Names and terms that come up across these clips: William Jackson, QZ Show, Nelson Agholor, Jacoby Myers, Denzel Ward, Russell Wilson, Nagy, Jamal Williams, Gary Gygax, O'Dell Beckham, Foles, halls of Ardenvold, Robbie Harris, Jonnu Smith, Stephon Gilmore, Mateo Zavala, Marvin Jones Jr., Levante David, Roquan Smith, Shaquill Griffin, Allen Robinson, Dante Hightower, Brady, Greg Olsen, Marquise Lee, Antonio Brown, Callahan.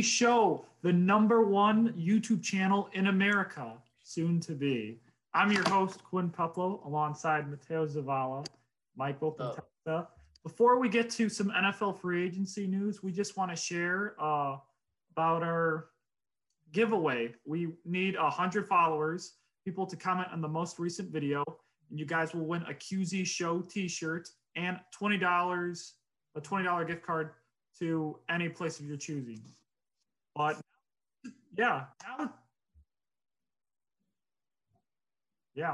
QZ Show, the #1 YouTube channel in America, soon to be. I'm your host, Quinn Peplow, alongside Mateo Zavala, Michael Pintesta. Before we get to some NFL free agency news, we just want to share about our giveaway. We need 100 followers, people to comment on the most recent video, and you guys will win a QZ Show t-shirt and a $20 gift card to any place of your choosing. But yeah,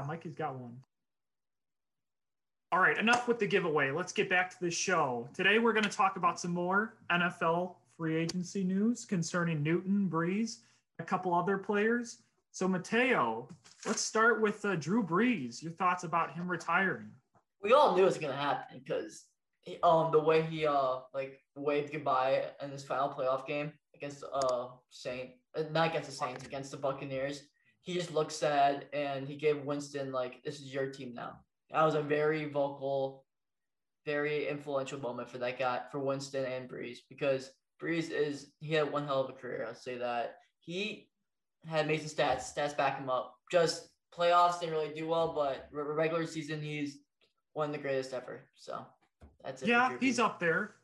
Mikey's got one. All right, enough with the giveaway. Let's get back to the show. Today we're going to talk about some more NFL free agency news concerning Newton, Brees, a couple other players. So Mateo, let's start with Drew Brees. Your thoughts about him retiring? We all knew it was going to happen because the way he waved goodbye in this final playoff game against against the Buccaneers, he just looked sad and he gave Winston this is your team now. That was a very vocal, very influential moment for that guy, for Winston and Brees, because Brees he had one hell of a career. I'll say that. He had amazing stats back him up. Just playoffs didn't really do well, but regular season he's one of the greatest ever. So. That's it. Yeah, he's up there.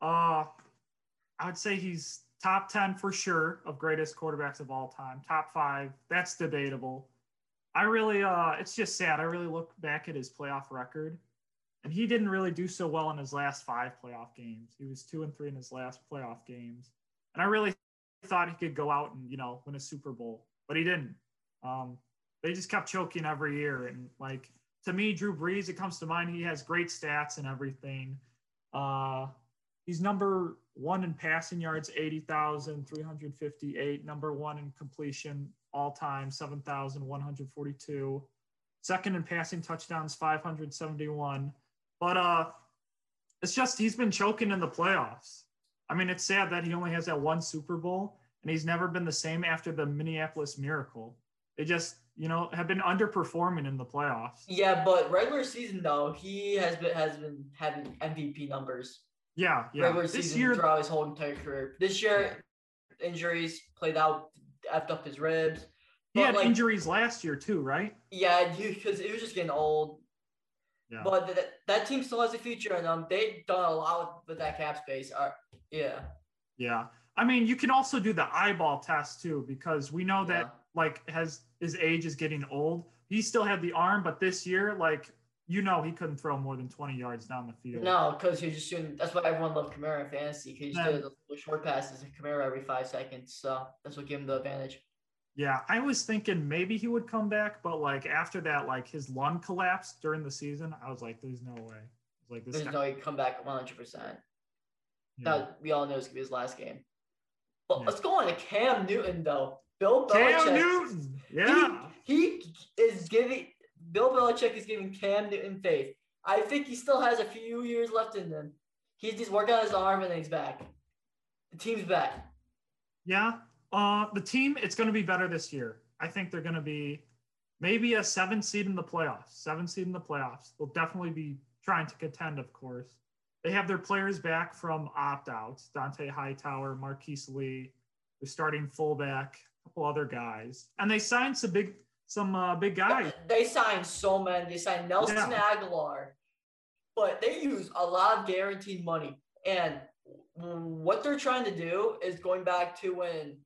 I would say he's top 10 for sure of greatest quarterbacks of all time. Top 5, that's debatable. I really, it's just sad. I really look back at his playoff record, and he didn't really do so well in his last 5 playoff games. He was 2-3 in his last playoff games, and I really thought he could go out and win a Super Bowl, but he didn't. They just kept choking every year, and to me, Drew Brees, it comes to mind. He has great stats and everything. He's #1 in passing yards, 80,358. #1 in completion all time, 7,142. Second in passing touchdowns, 571. But it's just he's been choking in the playoffs. I mean, it's sad that he only has that one Super Bowl, and he's never been the same after the Minneapolis Miracle. They just, have been underperforming in the playoffs. Yeah, but regular season though, he has been having MVP numbers. Yeah. Regular season throughout his whole entire career. This year, injuries played out, effed up his ribs. He had injuries last year too, right? Yeah, because it was just getting old. Yeah. But that team still has a future, and they've done a lot with that cap space. Yeah. Yeah, I mean, you can also do the eyeball test too, because we know that. His age is getting old. He still had the arm, but this year, he couldn't throw more than 20 yards down the field. No, because he was just shooting. That's why everyone loved Kamara in fantasy, because he did the short passes to Kamara every 5 seconds. So that's what gave him the advantage. Yeah, I was thinking maybe he would come back, but after that, his lung collapsed during the season. I was like, there's no way. There's no way he'd come back 100%. Yeah. We all know it's gonna be his last game. But let's go on to Cam Newton though. Bill Belichick. Cam Newton. Yeah. He is giving Bill Belichick is giving Cam Newton faith. I think he still has a few years left in him. He's just working on his arm and he's back. The team's back. Yeah. The team, it's going to be better this year. I think they're going to be maybe a 7 seed in the playoffs. They'll definitely be trying to contend, of course. They have their players back from opt-outs. Dante Hightower, Marquise Lee, the starting fullback, couple other guys, and they signed some big guys. They signed so many. They signed Nelson Agholor, but they use a lot of guaranteed money. And what they're trying to do is going back to when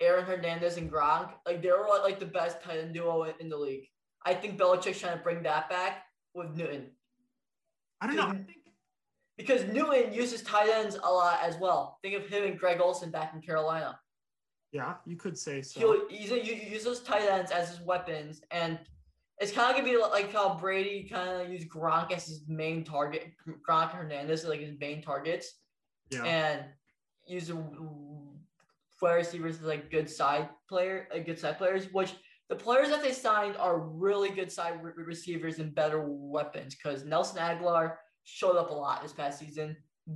Aaron Hernandez and Gronk, they were the best tight end duo in the league. I think Belichick's trying to bring that back with Newton. I don't know. I think because Newton uses tight ends a lot as well. Think of him and Greg Olsen back in Carolina. Yeah, you could say so. You use those tight ends as his weapons, and it's kind of going to be like how Brady kind of used Gronk as his main target. Gronk and Hernandez are his main targets. Yeah. And using wide receivers as good side players, which the players that they signed are really good side receivers and better weapons, because Nelson Agholor showed up a lot this past season. He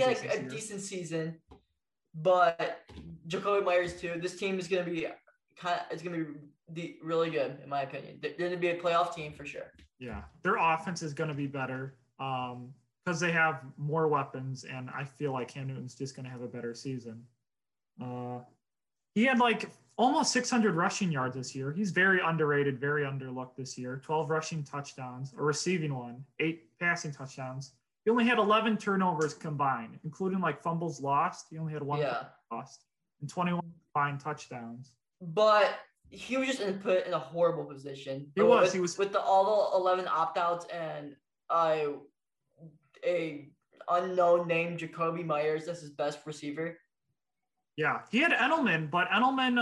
had a decent season. But Jacoby Myers too. This team is going to be really good in my opinion. They're going to be a playoff team for sure. Yeah, their offense is going to be better because they have more weapons, and I feel like Cam Newton's just going to have a better season. He had like almost 600 rushing yards this year. He's very underrated, very underlooked this year. 12 rushing touchdowns, a receiving one, 8 passing touchdowns. He only had 11 turnovers combined, including like fumbles lost. He only had one lost and 21 combined touchdowns. But he was just put in a horrible position. He was. He was with the all 11 opt-outs and a unknown named Jacoby Myers as his best receiver. Yeah, he had Edelman, but Edelman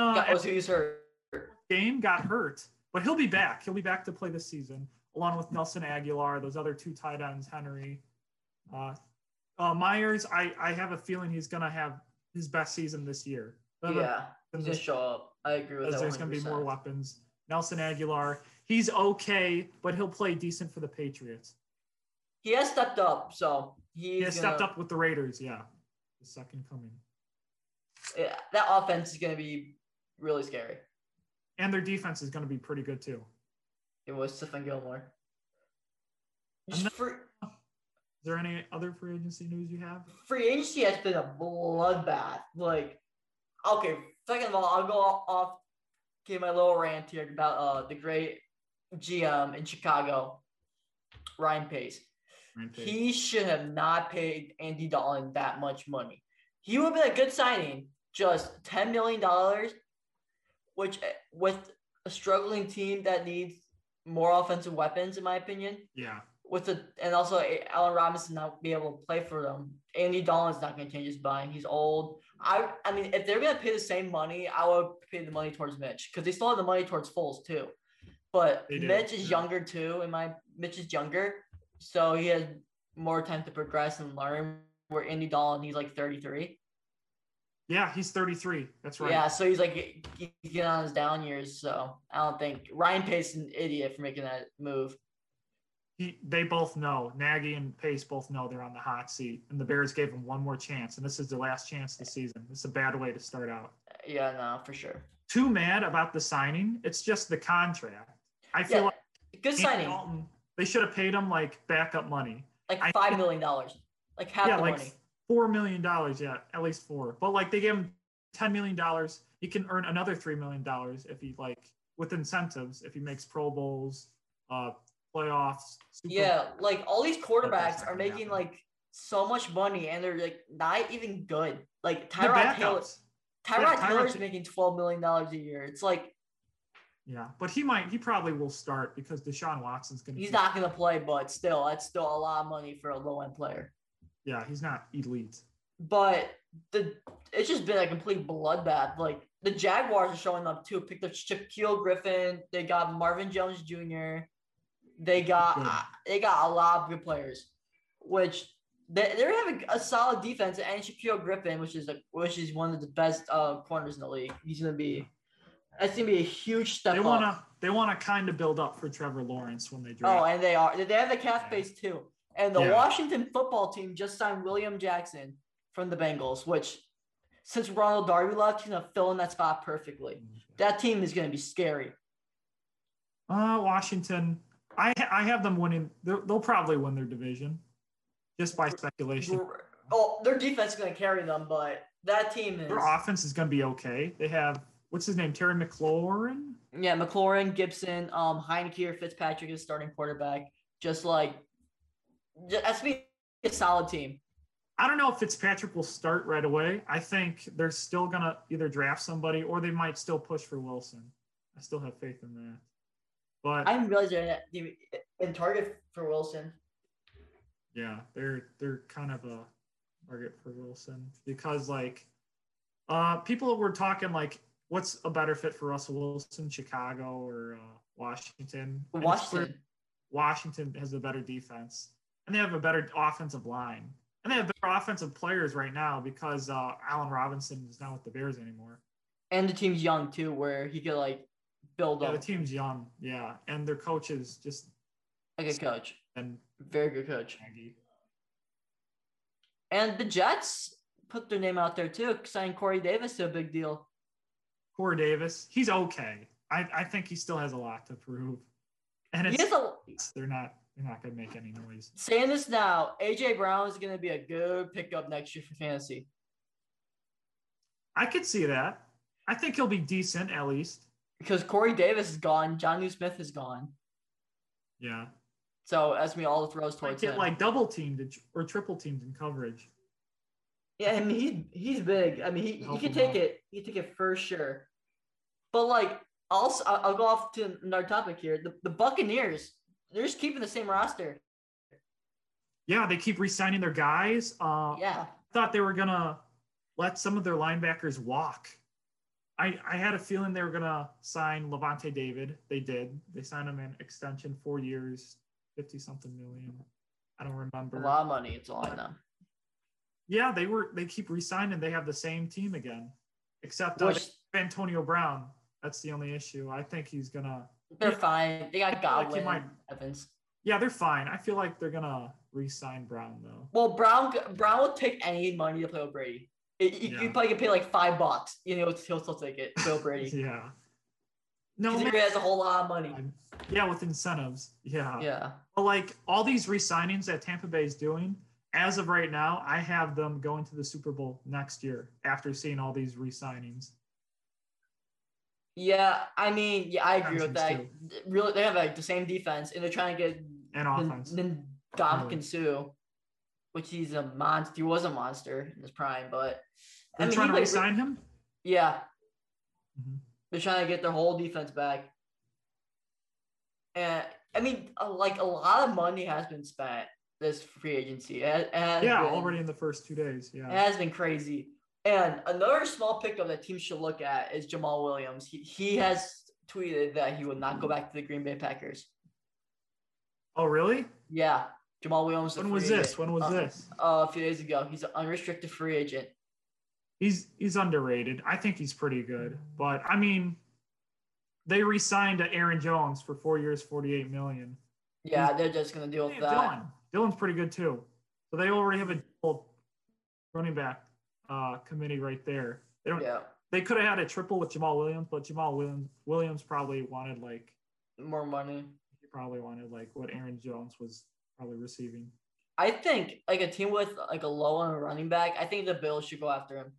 got hurt. But he'll be back. He'll be back to play this season, along with Nelson Agholor, those other 2 tight ends, Henry. Myers, I have a feeling he's going to have his best season this year. He's going to show up. I agree with that 100%. There's going to be more weapons. Nelson Agholor, he's okay, but he'll play decent for the Patriots. He has stepped up, so stepped up with the Raiders, yeah. The second coming. Yeah, that offense is going to be really scary. And their defense is going to be pretty good, too. It was Stephon Gilmore. Is there any other free agency news you have? Free agency has been a bloodbath. Like, okay, second of all, I'll go off, give my little rant here about the great GM in Chicago, Ryan Pace. He should have not paid Andy Dalton that much money. He would have been a good signing, just $10 million, which with a struggling team that needs more offensive weapons, in my opinion. Yeah. And also Allen Robinson not be able to play for them. Andy Dalton's not going to change his mind. He's old. I mean, if they're going to pay the same money, I would pay the money towards Mitch because they still have the money towards Foles too. But Mitch is younger too. Mitch is younger, so he has more time to progress and learn. Where Andy Dalton, he's like 33. Yeah, he's 33. That's right. Yeah, so he's like he's getting on his down years. So I don't think Ryan Pace is an idiot for making that move. They both know. Nagy and Pace both know they're on the hot seat, and the Bears gave them one more chance, and this is their last chance this season. It's a bad way to start out. Yeah, no, for sure. Too mad about the signing. It's just the contract. I feel like good Andy signing. Dalton, they should have paid him like backup money, like $5 million. Like half the money. $4 million, yeah, at least 4. But like they gave him $10 million. He can earn another $3 million if he with incentives, if he makes Pro Bowls, playoffs. Like all these quarterbacks are making like so much money and they're like not even good. Like Tyrod Taylor's making $12 million a year. It's like but he probably will start because Deshaun Watson's he's not gonna play, but still that's still a lot of money for a low end player. Yeah, he's not elite. But it's just been a complete bloodbath. Like, the Jaguars are showing up, too. Picked up Shaquill Griffin. They got Marvin Jones Jr. They got a lot of good players, which they're having a solid defense. And Shaquill Griffin, which is one of the best corners in the league. That's going to be a huge step up. They want to kind of build up for Trevor Lawrence when they draft. Oh, and they are. They have the cap space, too. And the Washington football team just signed William Jackson from the Bengals, which since Ronald Darby left, he's going to fill in that spot perfectly. That team is going to be scary. Washington, I have them winning. They'll probably win their division just by speculation. Oh, their defense is going to carry them, but that team is – Their offense is going to be okay. They have – what's his name, Terry McLaurin? Yeah, McLaurin, Gibson, Heineke or Fitzpatrick is starting quarterback, just like – that's be a solid team. I don't know if Fitzpatrick will start right away. I think they're still going to either draft somebody or they might still push for Wilson. I still have faith in that. But I didn't realize they're in target for Wilson. Yeah, they're kind of a target for Wilson because people were talking what's a better fit for Russell Wilson, Chicago or Washington? Washington has a better defense. And they have a better offensive line. And they have better offensive players right now because Allen Robinson is not with the Bears anymore. And the team's young, too, where he could, build up. Yeah, the team's young, yeah. And their coach is just – a good coach. And very good coach. And the Jets put their name out there, too, signed Corey Davis to a big deal. Corey Davis, he's okay. I think he still has a lot to prove. And they're not going to make any noise. Saying this now, A.J. Brown is going to be a good pickup next year for fantasy. I could see that. I think he'll be decent at least. Because Corey Davis is gone. Jonnu Smith is gone. Yeah. So as we all throws towards him. Like double teamed or triple teamed in coverage. Yeah, I mean, he's big. I mean, he can take it. He can take it for sure. But, like, also, I'll go off to another topic here. The Buccaneers, they're just keeping the same roster. Yeah, they keep re-signing their guys. Yeah. I thought they were going to let some of their linebackers walk. I had a feeling they were going to sign Levante David. They did. They signed him an extension, 4 years, 50-something million. I don't remember. A lot of money. It's all I know. Yeah, they keep re-signing. They have the same team again, except Antonio Brown. That's the only issue. I think he's going to – They're fine. They got Godwin, Evans. Yeah, they're fine. I feel like they're going to re-sign Brown, though. Well, Brown will take any money to play with Brady. You probably could pay like $5. You know, he'll still take it. Bill Brady. Yeah. No, he has a whole lot of money. Yeah, with incentives. Yeah. Yeah. But like all these re-signings that Tampa Bay is doing, as of right now, I have them going to the Super Bowl next year after seeing all these re-signings. Yeah, I mean, yeah, I agree with that. Too. Really, they have like the same defense, and they're trying to get an offense. Then Dominican Sue. Which he's a monster. He was a monster in his prime, but they're trying to re-sign him. Yeah, they're trying to get their whole defense back, and I mean, like a lot of money has been spent this free agency. Already in the first 2 days. Yeah, it has been crazy. And another small pickup that teams should look at is Jamal Williams. He has tweeted that he will not go back to the Green Bay Packers. Oh, really? Yeah. Jamal Williams. When was this? A few days ago. He's an unrestricted free agent. He's underrated. I think he's pretty good. But, I mean, they re-signed Aaron Jones for 4 years, $48 million. Yeah, they're just going to deal with that. Dylan's pretty good, too. So they already have a dual running back committee right there. They could have had a triple with Jamal Williams, but Jamal Williams probably wanted, like – more money. He probably wanted, like, what Aaron Jones was – probably receiving. I think like a team with like a low on a running back, I think the Bills should go after him.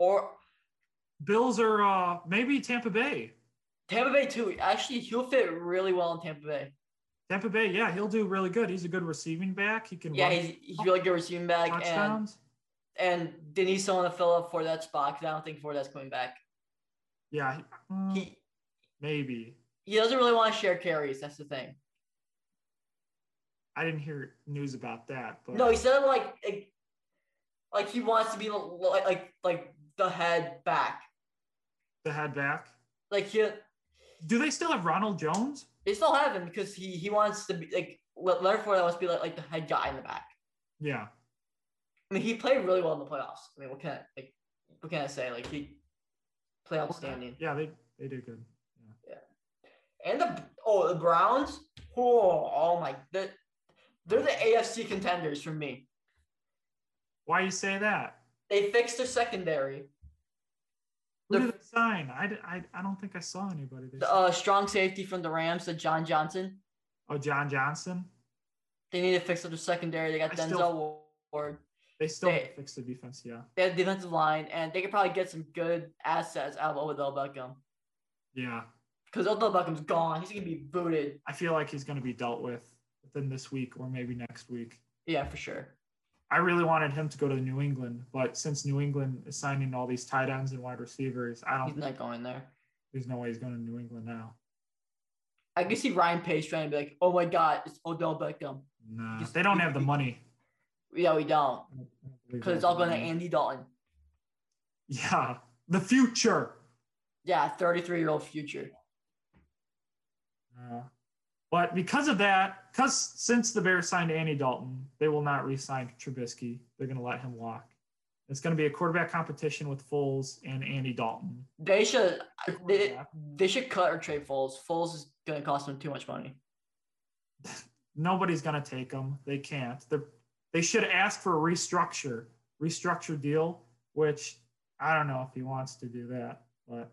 Or Bills or maybe Tampa Bay. Tampa Bay too. Actually, he'll fit really well in Tampa Bay. Tampa Bay, yeah, he'll do really good. He's a good receiving back. He can he's really good receiving back. Touchdowns. And they need someone to fill up for that spot because I don't think Fournette's coming back. Yeah. He maybe. He doesn't really want to share carries, that's the thing. I didn't hear news about that. But. No, he said like he wants to be like the head back. The head back? Like he. Do they still have Ronald Jones? They still have him because he wants to be like Leonard Fournette wants to be like the head guy in the back. Yeah. I mean, he played really well in the playoffs. I mean, what can I say? Like he played outstanding. Yeah, they did good. Yeah. And the Browns. Oh my. They're the AFC contenders for me. Why you say that? They fixed their secondary. Who did they sign? I don't think I saw anybody. The strong safety from the Rams, John Johnson. Oh, John Johnson? They need to fix up their secondary. They got Denzel Ward. They still fix the defense, yeah. They have a defensive line, and they could probably get some good assets out of O'Dell Beckham. Yeah. Because O'Dell Beckham's gone. He's going to be booted. I feel like he's going to be dealt with. Than this week or maybe next week. Yeah, for sure. I really wanted him to go to New England, but since New England is signing all these tight ends and wide receivers, he's not going there. There's no way he's going to New England now. I can see Ryan Pace trying to be like, oh my God, it's O'Dell Beckham. No, nah, they don't have the money. Yeah, we don't. Because it's all going to Andy Dalton. Yeah, the future. Yeah, 33-year-old future. But since the Bears signed Andy Dalton, they will not re-sign Trubisky. They're going to let him walk. It's going to be a quarterback competition with Foles and Andy Dalton. They should cut or trade Foles. Foles is going to cost them too much money. Nobody's going to take him. They can't. They should ask for a restructure deal, which I don't know if he wants to do that. But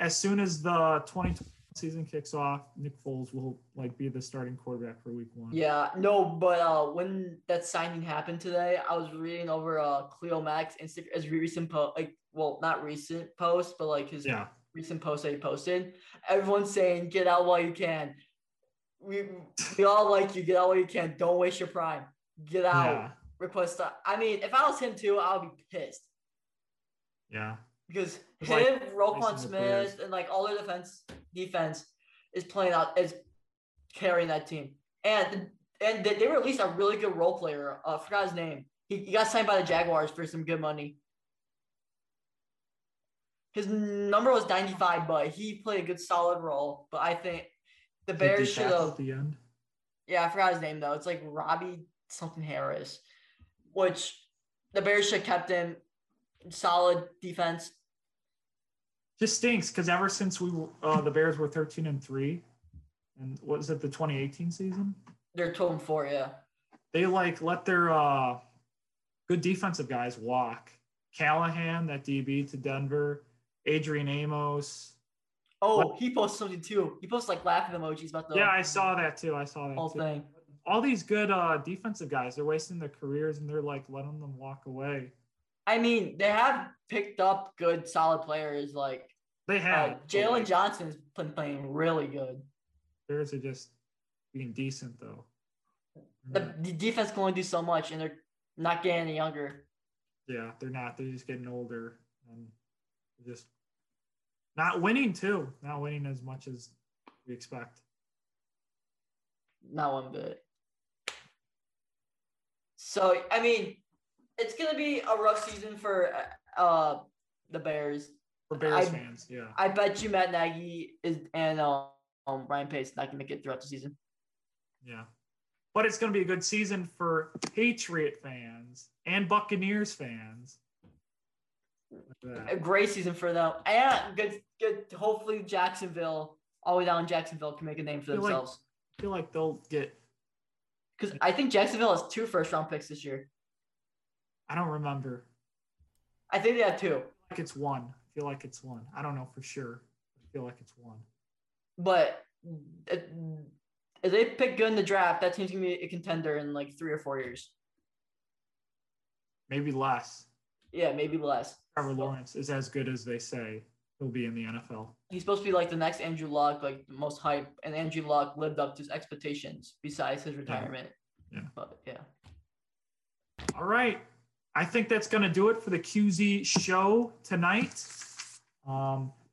as soon as the 2020 season kicks off, Nick Foles will like be the starting quarterback for Week 1. Yeah, no, but when that signing happened today, I was reading over Cleo Mack's Instagram, his recent post, like, well, not recent post, but like his recent post that he posted. Everyone's saying, "Get out while you can. We all like you. Get out while you can. Don't waste your prime. Get out." Yeah. Request. I mean, if I was him too, I would be pissed. Yeah. Because him, Roquan Smith, and like all their defense is playing out, is carrying that team. And they released a really good role player. I forgot his name. He got signed by the Jaguars for some good money. His number was 95, but he played a good solid role. But I think the Bears should have. Yeah, I forgot his name though. It's like Robbie something Harris, which the Bears should have kept him. Solid defense. Just stinks because ever since the Bears were 13-3, and what was it, the 2018 season? They're 12-4, yeah. They like let their good defensive guys walk. Callahan, that DB to Denver, Adrian Amos. Oh, he posted something too. He posted like laughing emojis about the. Yeah, I saw that too. I saw that whole thing. All these good defensive guys, they're wasting their careers and they're like letting them walk away. I mean, they have picked up good, solid players. Like they have Jalen Johnson's been playing really good. Bears are just being decent, though. The defense can only do so much, and they're not getting any younger. Yeah, they're not. They're just getting older and just not winning too. Not winning as much as we expect. Not one bit. So I mean. It's going to be a rough season for the Bears. For Bears fans, yeah. I bet you Matt Nagy and Ryan Pace not going to make it throughout the season. Yeah. But it's going to be a good season for Patriot fans and Buccaneers fans. A great season for them. And good. Hopefully Jacksonville, all the way down in Jacksonville, can make a name for themselves. I feel like they'll get – because I think Jacksonville has 2 first-round picks this year. I don't remember. I think they had 2. I feel like it's 1. I don't know for sure. I feel like it's 1. But if they pick good in the draft, that team's going to be a contender in like 3 or 4 years. Maybe less. Yeah, maybe less. Trevor Lawrence is as good as they say he'll be in the NFL. He's supposed to be like the next Andrew Luck, like the most hype. And Andrew Luck lived up to his expectations besides his retirement. Yeah. But yeah. All right. I think that's going to do it for the QZ show tonight.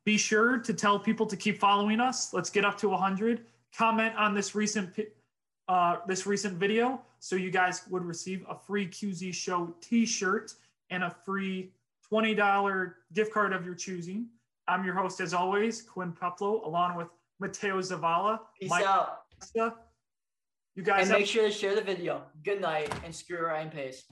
Be sure to tell people to keep following us. Let's get up to 100. Comment on this recent video so you guys would receive a free QZ show T-shirt and a free $20 gift card of your choosing. I'm your host, as always, Quinn Peplow, along with Mateo Zavala. Peace out. You guys make sure to share the video. Good night, and screw Ryan Pace.